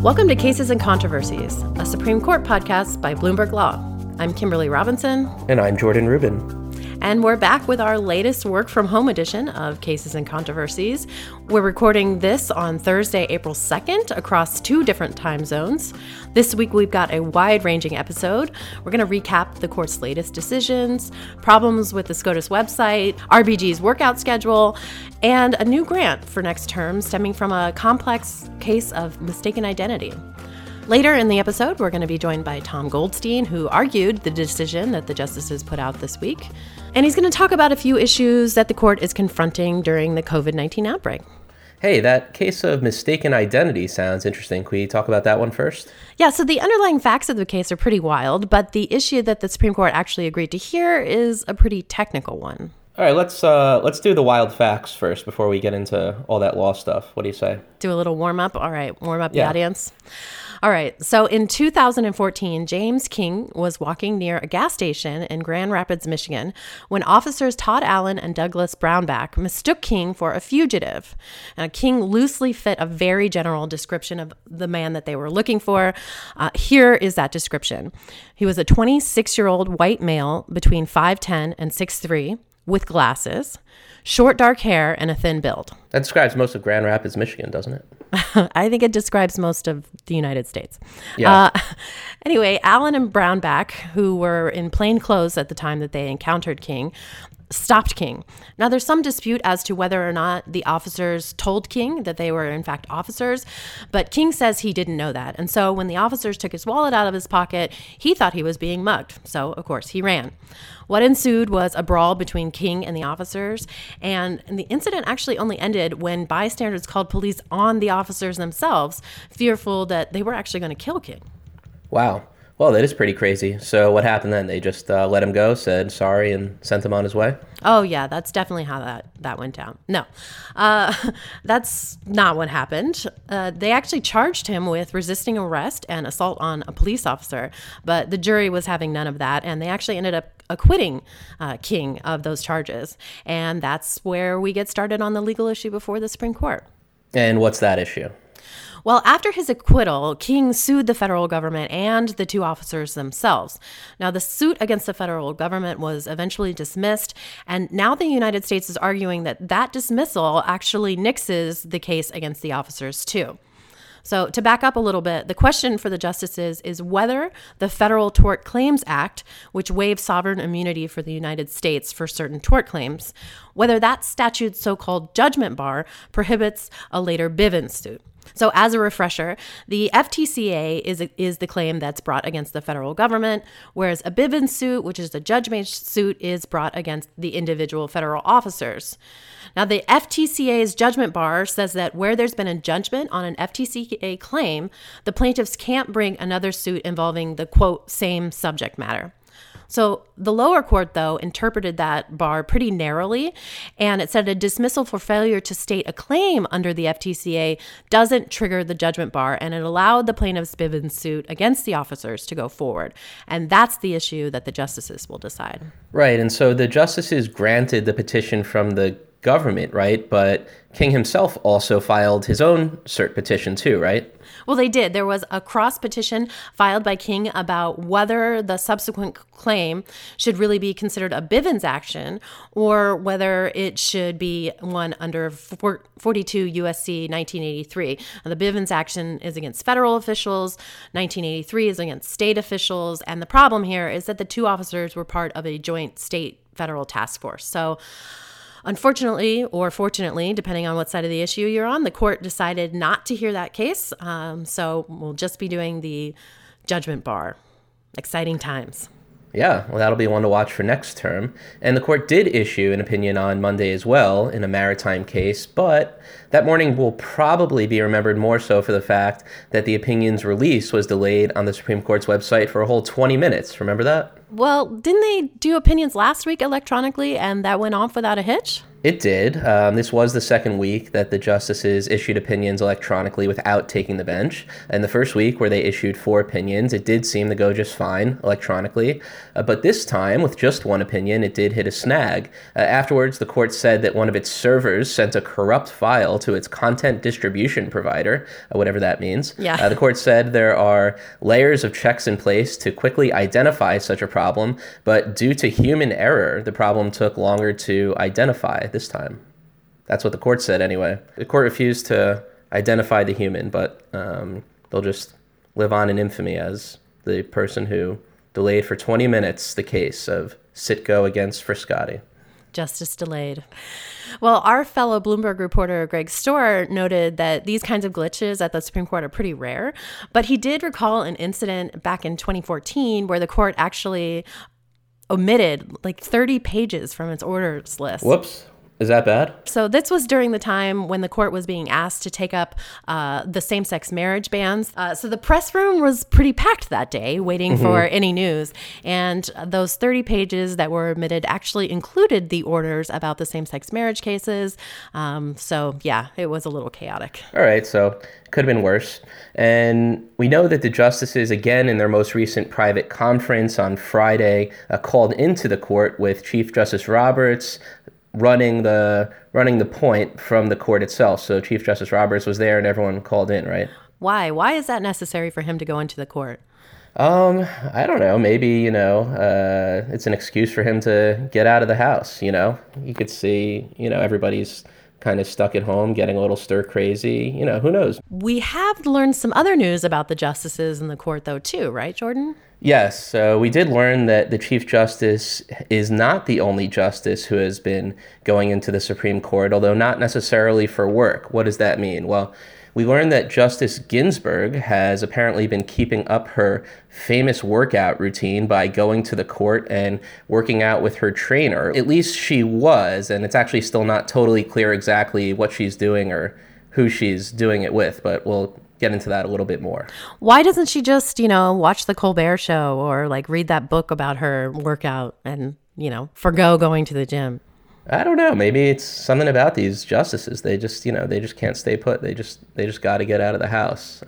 Welcome to Cases and Controversies, a Supreme Court podcast by Bloomberg Law. I'm Kimberly Robinson. And I'm Jordan Rubin. And we're back with our latest work from home edition of Cases and Controversies. We're recording this on Thursday, April 2nd, across two different time zones. This week, we've got a wide-ranging episode. We're going to recap the court's latest decisions, problems with the SCOTUS website, RBG's workout schedule, and a new grant for next term stemming from a complex case of mistaken identity. Later in the episode, we're going to be joined by Tom Goldstein, who argued the decision that the justices put out this week. And he's going to talk about a few issues that the court is confronting during the COVID-19 outbreak. Hey, that case of mistaken identity sounds interesting. Can we talk about that one first? Yeah, so the underlying facts of the case are pretty wild, but the issue that the Supreme Court actually agreed to hear is a pretty technical one. All right, let's do the wild facts first before we get into all that law stuff. What do you say? Do a little warm-up? All right, warm up the audience. All right, so in 2014, James King was walking near a gas station in Grand Rapids, Michigan, when officers Todd Allen and Douglas Brownback mistook King for a fugitive. Now, King loosely fit a very general description of the man that they were looking for. Here is that description. He was a 26-year-old white male between 5'10 and 6'3", with glasses, short dark hair, and a thin build. That describes most of Grand Rapids, Michigan, doesn't it? I think it describes most of the United States. Yeah. Anyway, Allen and Brownback, who were in plain clothes at the time that they encountered King, stopped King. Now, there's some dispute as to whether or not the officers told King that they were, in fact, officers, but King says he didn't know that. And so when the officers took his wallet out of his pocket, he thought he was being mugged. So, of course, he ran. What ensued was a brawl between King and the officers, and the incident actually only ended when bystanders called police on the officers themselves, fearful that they were actually going to kill King. Wow. Well, that is pretty crazy. So what happened then? They just let him go, said sorry, and sent him on his way? Oh, yeah, that's definitely how that went down. No, that's not what happened. They actually charged him with resisting arrest and assault on a police officer, but the jury was having none of that, and they actually ended up acquitting King of those charges. And that's where we get started on the legal issue before the Supreme Court. And what's that issue? Well, after his acquittal, King sued the federal government and the two officers themselves. Now, the suit against the federal government was eventually dismissed, and now the United States is arguing that that dismissal actually nixes the case against the officers, too. So to back up a little bit, the question for the justices is whether the Federal Tort Claims Act, which waives sovereign immunity for the United States for certain tort claims, whether that statute's so-called judgment bar prohibits a later Bivens suit. So as a refresher, the FTCA is the claim that's brought against the federal government, whereas a Bivens suit, which is a judgment suit, is brought against the individual federal officers. Now, the FTCA's judgment bar says that where there's been a judgment on an FTCA claim, the plaintiffs can't bring another suit involving the, quote, same subject matter. So the lower court, though, interpreted that bar pretty narrowly, and it said a dismissal for failure to state a claim under the FTCA doesn't trigger the judgment bar, and it allowed the plaintiff's Bivens suit against the officers to go forward. And that's the issue that the justices will decide. Right, and so the justices granted the petition from the government, right? But King himself also filed his own cert petition too, right? Well, they did. There was a cross petition filed by King about whether the subsequent claim should really be considered a Bivens action or whether it should be one under 42 U.S.C. 1983. And the Bivens action is against federal officials, 1983 is against state officials, and the problem here is that the two officers were part of a joint state-federal task force. So unfortunately, or fortunately, depending on what side of the issue you're on, the court decided not to hear that case. So we'll just be doing the judgment bar. Exciting times. Yeah, well, that'll be one to watch for next term. And the court did issue an opinion on Monday as well in a maritime case, but that morning will probably be remembered more so for the fact that the opinion's release was delayed on the Supreme Court's website for a whole 20 minutes. Remember that? Well, didn't they do opinions last week electronically and that went off without a hitch? It did. This was the second week that the justices issued opinions electronically without taking the bench. And the first week where they issued four opinions, it did seem to go just fine electronically. But this time, with just one opinion, it did hit a snag. Afterwards, the court said that one of its servers sent a corrupt file to its content distribution provider, whatever that means. Yeah. The court said there are layers of checks in place to quickly identify such a problem, but due to human error, the problem took longer to identify this time. That's what the court said anyway. The court refused to identify the human, but they'll just live on in infamy as the person who delayed for 20 minutes the case of CITGO against Frescati. Justice delayed. Well, our fellow Bloomberg reporter Greg Storr noted that these kinds of glitches at the Supreme Court are pretty rare, but he did recall an incident back in 2014 where the court actually omitted like 30 pages from its orders list. Whoops. Is that bad? So this was during the time when the court was being asked to take up the same-sex marriage bans. So the press room was pretty packed that day waiting for any news. And those 30 pages that were omitted actually included the orders about the same-sex marriage cases. So yeah, it was a little chaotic. All right. So could have been worse. And we know that the justices, again, in their most recent private conference on Friday, called into the court with Chief Justice Roberts running the point from the court itself. So Chief Justice Roberts was there and everyone called in, right? Why is that necessary for him to go into the court? I don't know. Maybe, it's an excuse for him to get out of the house, You could see, everybody's kind of stuck at home, getting a little stir crazy. Who knows? We have learned some other news about the justices in the court, though, too, right, Jordan? Yes. So we did learn that the Chief Justice is not the only justice who has been going into the Supreme Court, although not necessarily for work. What does that mean? Well, we learned that Justice Ginsburg has apparently been keeping up her famous workout routine by going to the court and working out with her trainer. At least she was, and it's actually still not totally clear exactly what she's doing or who she's doing it with, but we'll get into that a little bit more. Why doesn't she just, watch the Colbert Show or read that book about her workout and, forgo going to the gym? I don't know. Maybe it's something about these justices. They just, they just can't stay put. They just got to get out of the house.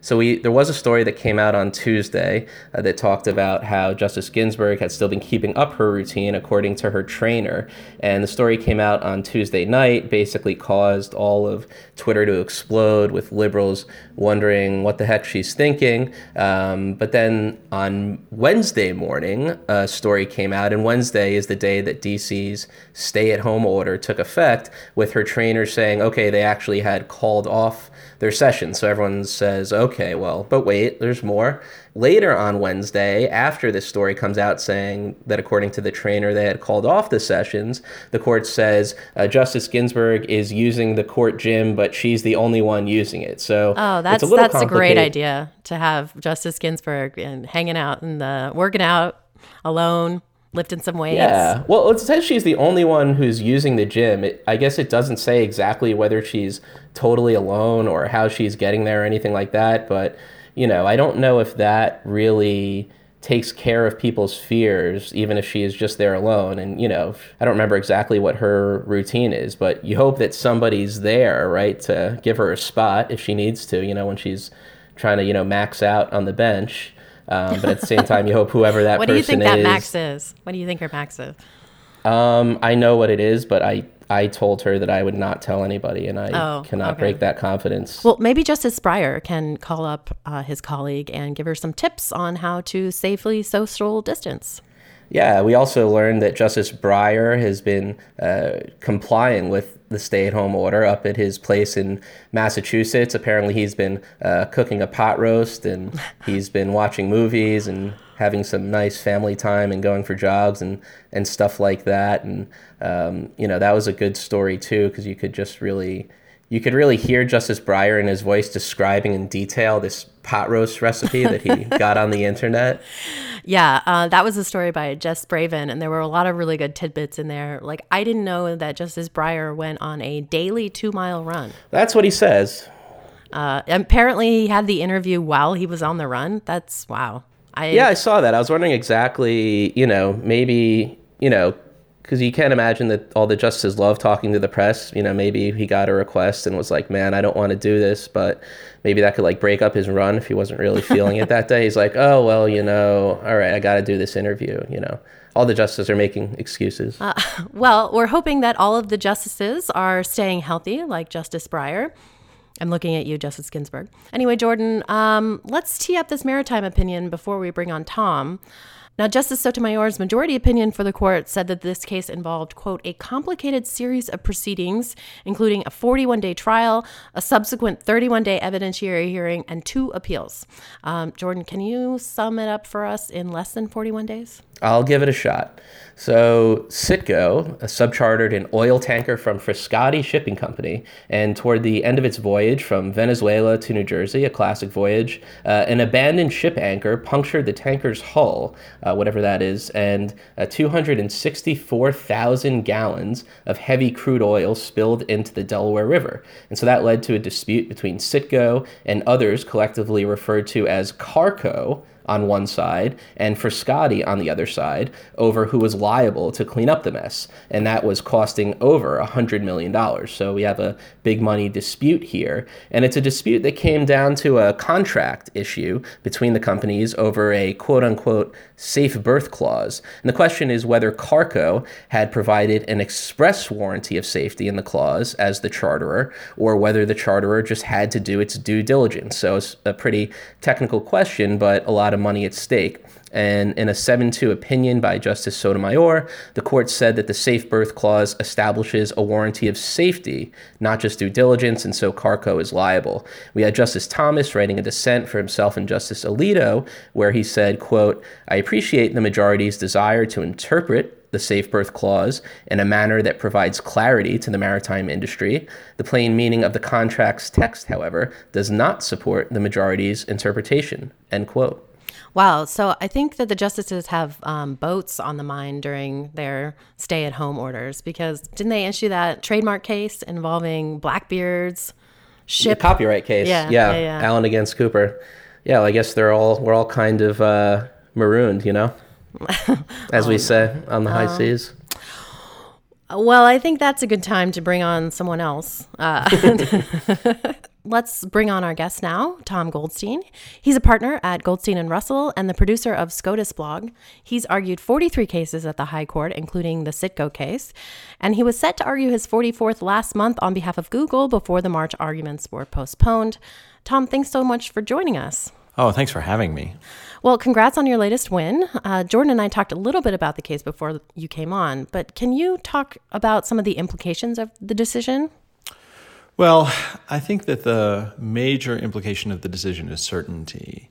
So there was a story that came out on Tuesday that talked about how Justice Ginsburg had still been keeping up her routine according to her trainer. And the story came out on Tuesday night, basically caused all of Twitter to explode with liberals wondering what the heck she's thinking. But then on Wednesday morning, a story came out, and Wednesday is the day that DC's stay-at-home order took effect, with her trainer saying, okay, they actually had called off their session. So everyone says, okay, well, but wait, there's more. Later on Wednesday, after this story comes out saying that according to the trainer they had called off the sessions, the court says Justice Ginsburg is using the court gym, but she's the only one using it. So that's a great idea to have Justice Ginsburg and hanging out and working out alone, lifting some weights. Yeah. Well, it says she's the only one who's using the gym. I guess it doesn't say exactly whether she's totally alone or how she's getting there or anything like that. But, I don't know if that really takes care of people's fears, even if she is just there alone. And, I don't remember exactly what her routine is, but you hope that somebody's there, right, to give her a spot if she needs to, when she's trying to, max out on the bench. But at the same time, you hope whoever that person is. What do you think that max is? What do you think her max is? I know what it is, but I told her that I would not tell anybody, and I cannot break that confidence. Well, maybe Justice Breyer can call up his colleague and give her some tips on how to safely social distance. Yeah, we also learned that Justice Breyer has been complying with the stay-at-home order up at his place in Massachusetts. Apparently he's been cooking a pot roast, and he's been watching movies and having some nice family time and going for jogs and stuff like that. And, that was a good story, too, because you could just really... You could really hear Justice Breyer in his voice describing in detail this pot roast recipe that he got on the internet. Yeah, that was a story by Jess Braven, and there were a lot of really good tidbits in there. Like, I didn't know that Justice Breyer went on a daily 2-mile run. That's what he says. Apparently, he had the interview while he was on the run. That's, wow. I saw that. I was wondering exactly, maybe, because you can't imagine that all the justices love talking to the press. You know, maybe he got a request and was like, man, I don't want to do this, but maybe that could like break up his run if he wasn't really feeling it that day. He's like, oh, well, you know, all right, I got to do this interview, you know. All the justices are making excuses. Well, we're hoping that all of the justices are staying healthy, like Justice Breyer. I'm looking at you, Justice Ginsburg. Anyway, Jordan, let's tee up this maritime opinion before we bring on Tom. Now, Justice Sotomayor's majority opinion for the court said that this case involved, quote, a complicated series of proceedings, including a 41-day trial, a subsequent 31-day evidentiary hearing, and two appeals. Jordan, can you sum it up for us in less than 41 days? I'll give it a shot. So CITGO subchartered an oil tanker from Frescati Shipping Company, and toward the end of its voyage from Venezuela to New Jersey, a classic voyage, an abandoned ship anchor punctured the tanker's hull, whatever that is, and 264,000 gallons of heavy crude oil spilled into the Delaware River. And so that led to a dispute between CITGO and others collectively referred to as Carco on one side and Frescati on the other side over who was liable to clean up the mess. And that was costing over $100 million. So we have a big money dispute here. And it's a dispute that came down to a contract issue between the companies over a quote unquote safe berth clause. And the question is whether Carco had provided an express warranty of safety in the clause as the charterer, or whether the charterer just had to do its due diligence. So it's a pretty technical question, but a lot of money at stake. And in a 7-2 opinion by Justice Sotomayor, the court said that the safe berth clause establishes a warranty of safety, not just due diligence, and so Carco is liable. We had Justice Thomas writing a dissent for himself and Justice Alito, where he said, quote, I appreciate the majority's desire to interpret the safe berth clause in a manner that provides clarity to the maritime industry. The plain meaning of the contract's text, however, does not support the majority's interpretation, end quote. Wow. So I think that the justices have boats on the mind during their stay-at-home orders, because didn't they issue that trademark case involving Blackbeard's ship? The copyright case. Yeah. Allen against Cooper. Yeah, I guess we're all kind of marooned, you know? As we say on the high seas. Well, I think that's a good time to bring on someone else. Let's bring on our guest now, Tom Goldstein. He's a partner at Goldstein and Russell and the producer of SCOTUSblog. He's argued 43 cases at the High Court, including the CITGO case, and he was set to argue his 44th last month on behalf of Google before the March arguments were postponed. Tom, thanks so much for joining us. Oh, thanks for having me. Well, congrats on your latest win. Jordan and I talked a little bit about the case before you came on, but can you talk about some of the implications of the decision? Well, I think that the major implication of the decision is certainty.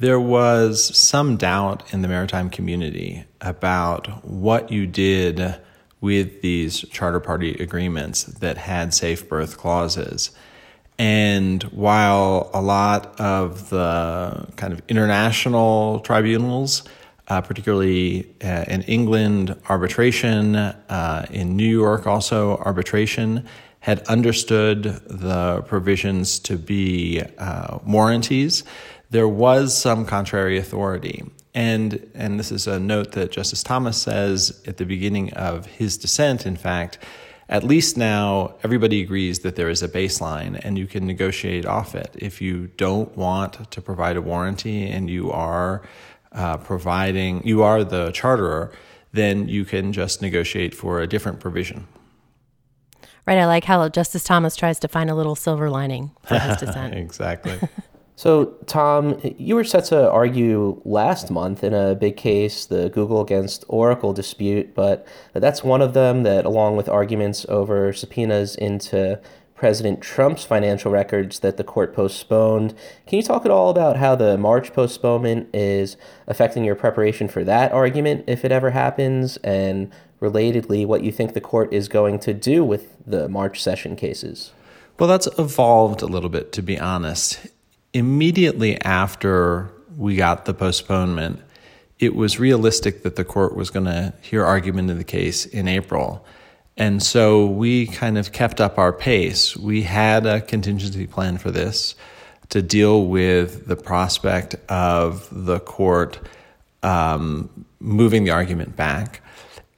There was some doubt in the maritime community about what you did with these charter party agreements that had safe berth clauses. And while a lot of the kind of international tribunals, particularly in England, arbitration, in New York also arbitration, had understood the provisions to be warranties, there was some contrary authority. And this is a note that Justice Thomas says at the beginning of his dissent, in fact. At least now, everybody agrees that there is a baseline and you can negotiate off it. If you don't want to provide a warranty and you are the charterer, then you can just negotiate for a different provision. Right. I like how Justice Thomas tries to find a little silver lining for his dissent. Exactly. So, Tom, you were set to argue last month in a big case, the Google against Oracle dispute, but that's one of them that, along with arguments over subpoenas into President Trump's financial records that the court postponed. Can you talk at all about how the March postponement is affecting your preparation for that argument, if it ever happens, and relatedly, what you think the court is going to do with the March session cases? Well, that's evolved a little bit, to be honest. Immediately after we got the postponement, it was realistic that the court was going to hear argument in the case in April. And so we kind of kept up our pace. We had a contingency plan for this to deal with the prospect of the court moving the argument back.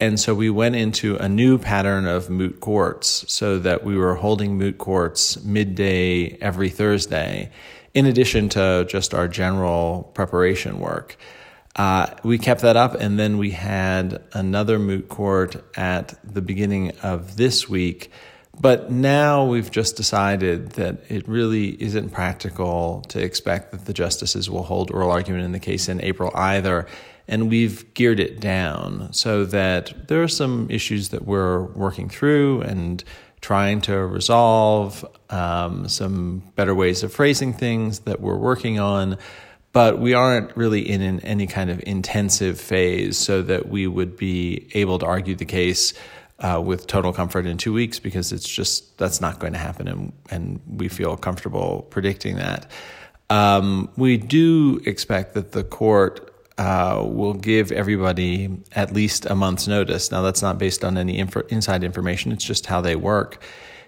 And so we went into a new pattern of moot courts so that we were holding moot courts midday every Thursday, in addition to just our general preparation work. We kept that up, and then we had another moot court at the beginning of this week. But now we've just decided that it really isn't practical to expect that the justices will hold oral argument in the case in April either, and we've geared it down so that there are some issues that we're working through and trying to resolve, some better ways of phrasing things that we're working on. But we aren't really in any kind of intensive phase so that we would be able to argue the case with total comfort in 2 weeks, because it's just, that's not going to happen, and we feel comfortable predicting that. We do expect that the court will give everybody at least a month's notice. Now, that's not based on any inside information. It's just how they work.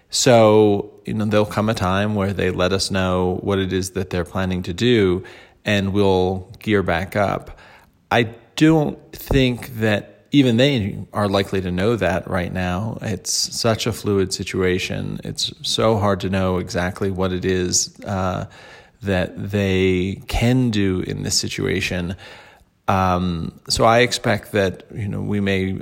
So, there'll come a time where they let us know what it is that they're planning to do, and we'll gear back up. I don't think that even they are likely to know that right now. It's such a fluid situation. It's so hard to know exactly what it is that they can do in this situation. So I expect that, we may,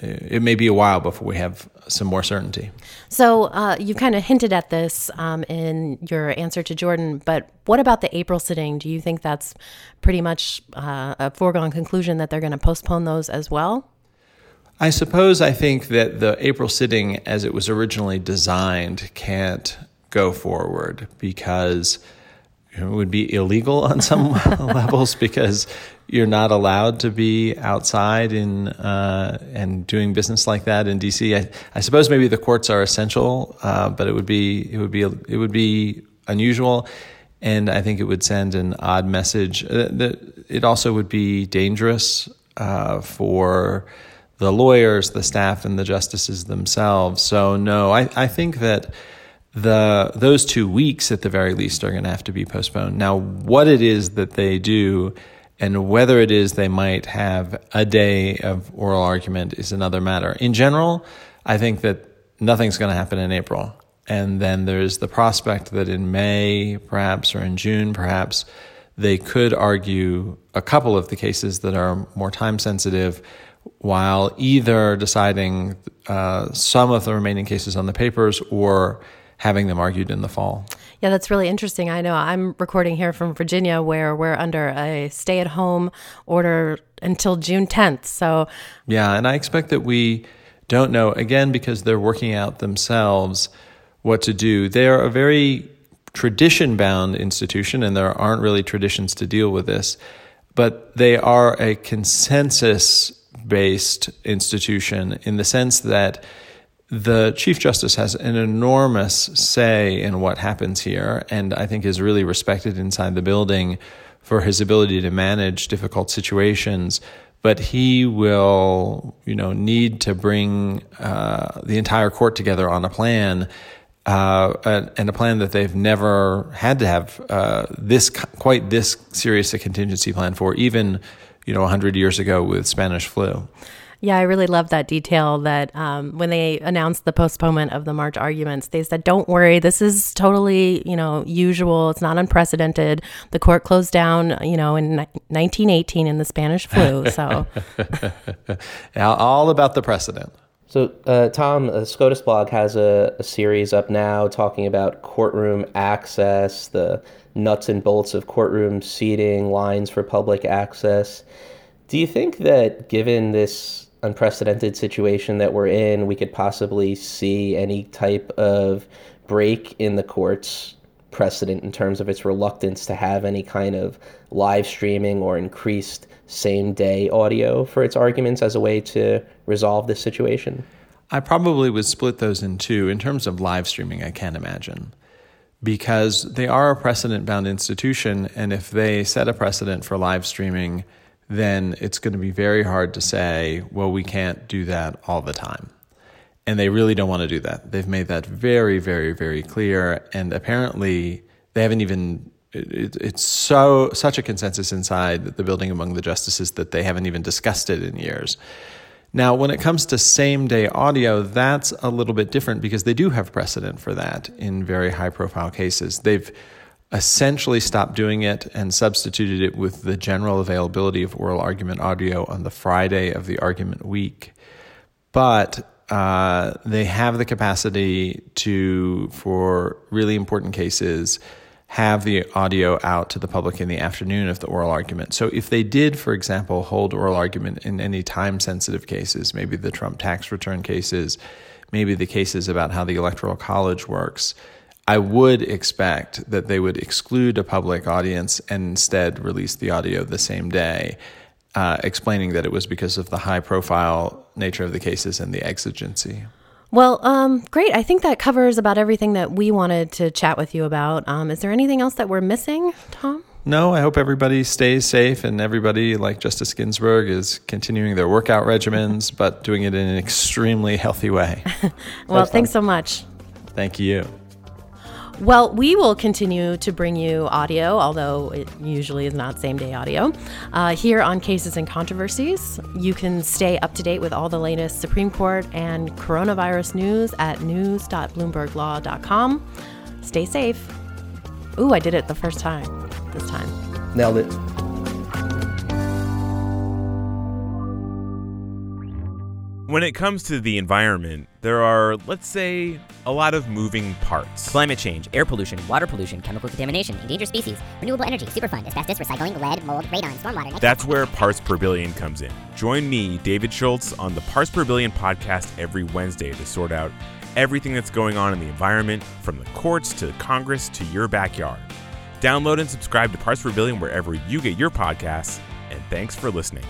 it may be a while before we have some more certainty. So you kind of hinted at this in your answer to Jordan, but what about the April sitting? Do you think that's pretty much a foregone conclusion that they're going to postpone those as well? I suppose I think that the April sitting, as it was originally designed, can't go forward because it would be illegal on some levels, because you're not allowed to be outside and doing business like that in D.C. I suppose maybe the courts are essential, but it would be unusual, and I think it would send an odd message. It also would be dangerous for the lawyers, the staff, and the justices themselves. So no, I think that those 2 weeks at the very least are going to have to be postponed. Now, what it is that they do and whether it is they might have a day of oral argument is another matter. In general, I think that nothing's going to happen in April. And then there's the prospect that in May, perhaps, or in June, perhaps, they could argue a couple of the cases that are more time sensitive, while either deciding some of the remaining cases on the papers or having them argued in the fall. Yeah, that's really interesting. I know I'm recording here from Virginia, where we're under a stay-at-home order until June 10th. So yeah, and I expect that we don't know, again, because they're working out themselves what to do. They are a very tradition-bound institution, and there aren't really traditions to deal with this, but they are a consensus-based institution in the sense that the Chief Justice has an enormous say in what happens here, and I think is really respected inside the building for his ability to manage difficult situations. But he will, need to bring the entire court together on a plan, and a plan that they've never had to have this serious a contingency plan for, even 100 years ago with Spanish flu. Yeah, I really love that detail that when they announced the postponement of the March arguments, they said, don't worry, this is totally, usual. It's not unprecedented. The court closed down, in 1918 in the Spanish flu. So all about the precedent. So, Tom, SCOTUSblog has a series up now talking about courtroom access, the nuts and bolts of courtroom seating, lines for public access. Do you think that given this unprecedented situation that we're in, we could possibly see any type of break in the court's precedent in terms of its reluctance to have any kind of live streaming or increased same-day audio for its arguments as a way to resolve this situation? I probably would split those in two. In terms of live streaming, I can't imagine, because they are a precedent-bound institution, and if they set a precedent for live streaming, then it's going to be very hard to say, well, we can't do that all the time. And they really don't want to do that. They've made that very, very, very clear. And apparently they haven't even, it's such a consensus inside the building among the justices that they haven't even discussed it in years. Now, when it comes to same-day audio, that's a little bit different because they do have precedent for that in very high-profile cases. They've essentially stopped doing it and substituted it with the general availability of oral argument audio on the Friday of the argument week. But they have the capacity to, for really important cases, have the audio out to the public in the afternoon of the oral argument. So if they did, for example, hold oral argument in any time-sensitive cases, maybe the Trump tax return cases, maybe the cases about how the Electoral College works, I would expect that they would exclude a public audience and instead release the audio the same day, explaining that it was because of the high-profile nature of the cases and the exigency. Well, great. I think that covers about everything that we wanted to chat with you about. Is there anything else that we're missing, Tom? No, I hope everybody stays safe and everybody, like Justice Ginsburg, is continuing their workout regimens, but doing it in an extremely healthy way. Well, thanks so much. Thank you. Well, we will continue to bring you audio, although it usually is not same-day audio, here on Cases and Controversies. You can stay up to date with all the latest Supreme Court and coronavirus news at news.bloomberglaw.com. Stay safe. Ooh, I did it the first time this time. Nailed it. When it comes to the environment, there are, let's say, a lot of moving parts. Climate change, air pollution, water pollution, chemical contamination, endangered species, renewable energy, Superfund, asbestos, recycling, lead, mold, radon, stormwater. That's where Parts Per Billion comes in. Join me, David Schultz, on the Parts Per Billion podcast every Wednesday to sort out everything that's going on in the environment, from the courts to Congress to your backyard. Download and subscribe to Parts Per Billion wherever you get your podcasts, and thanks for listening.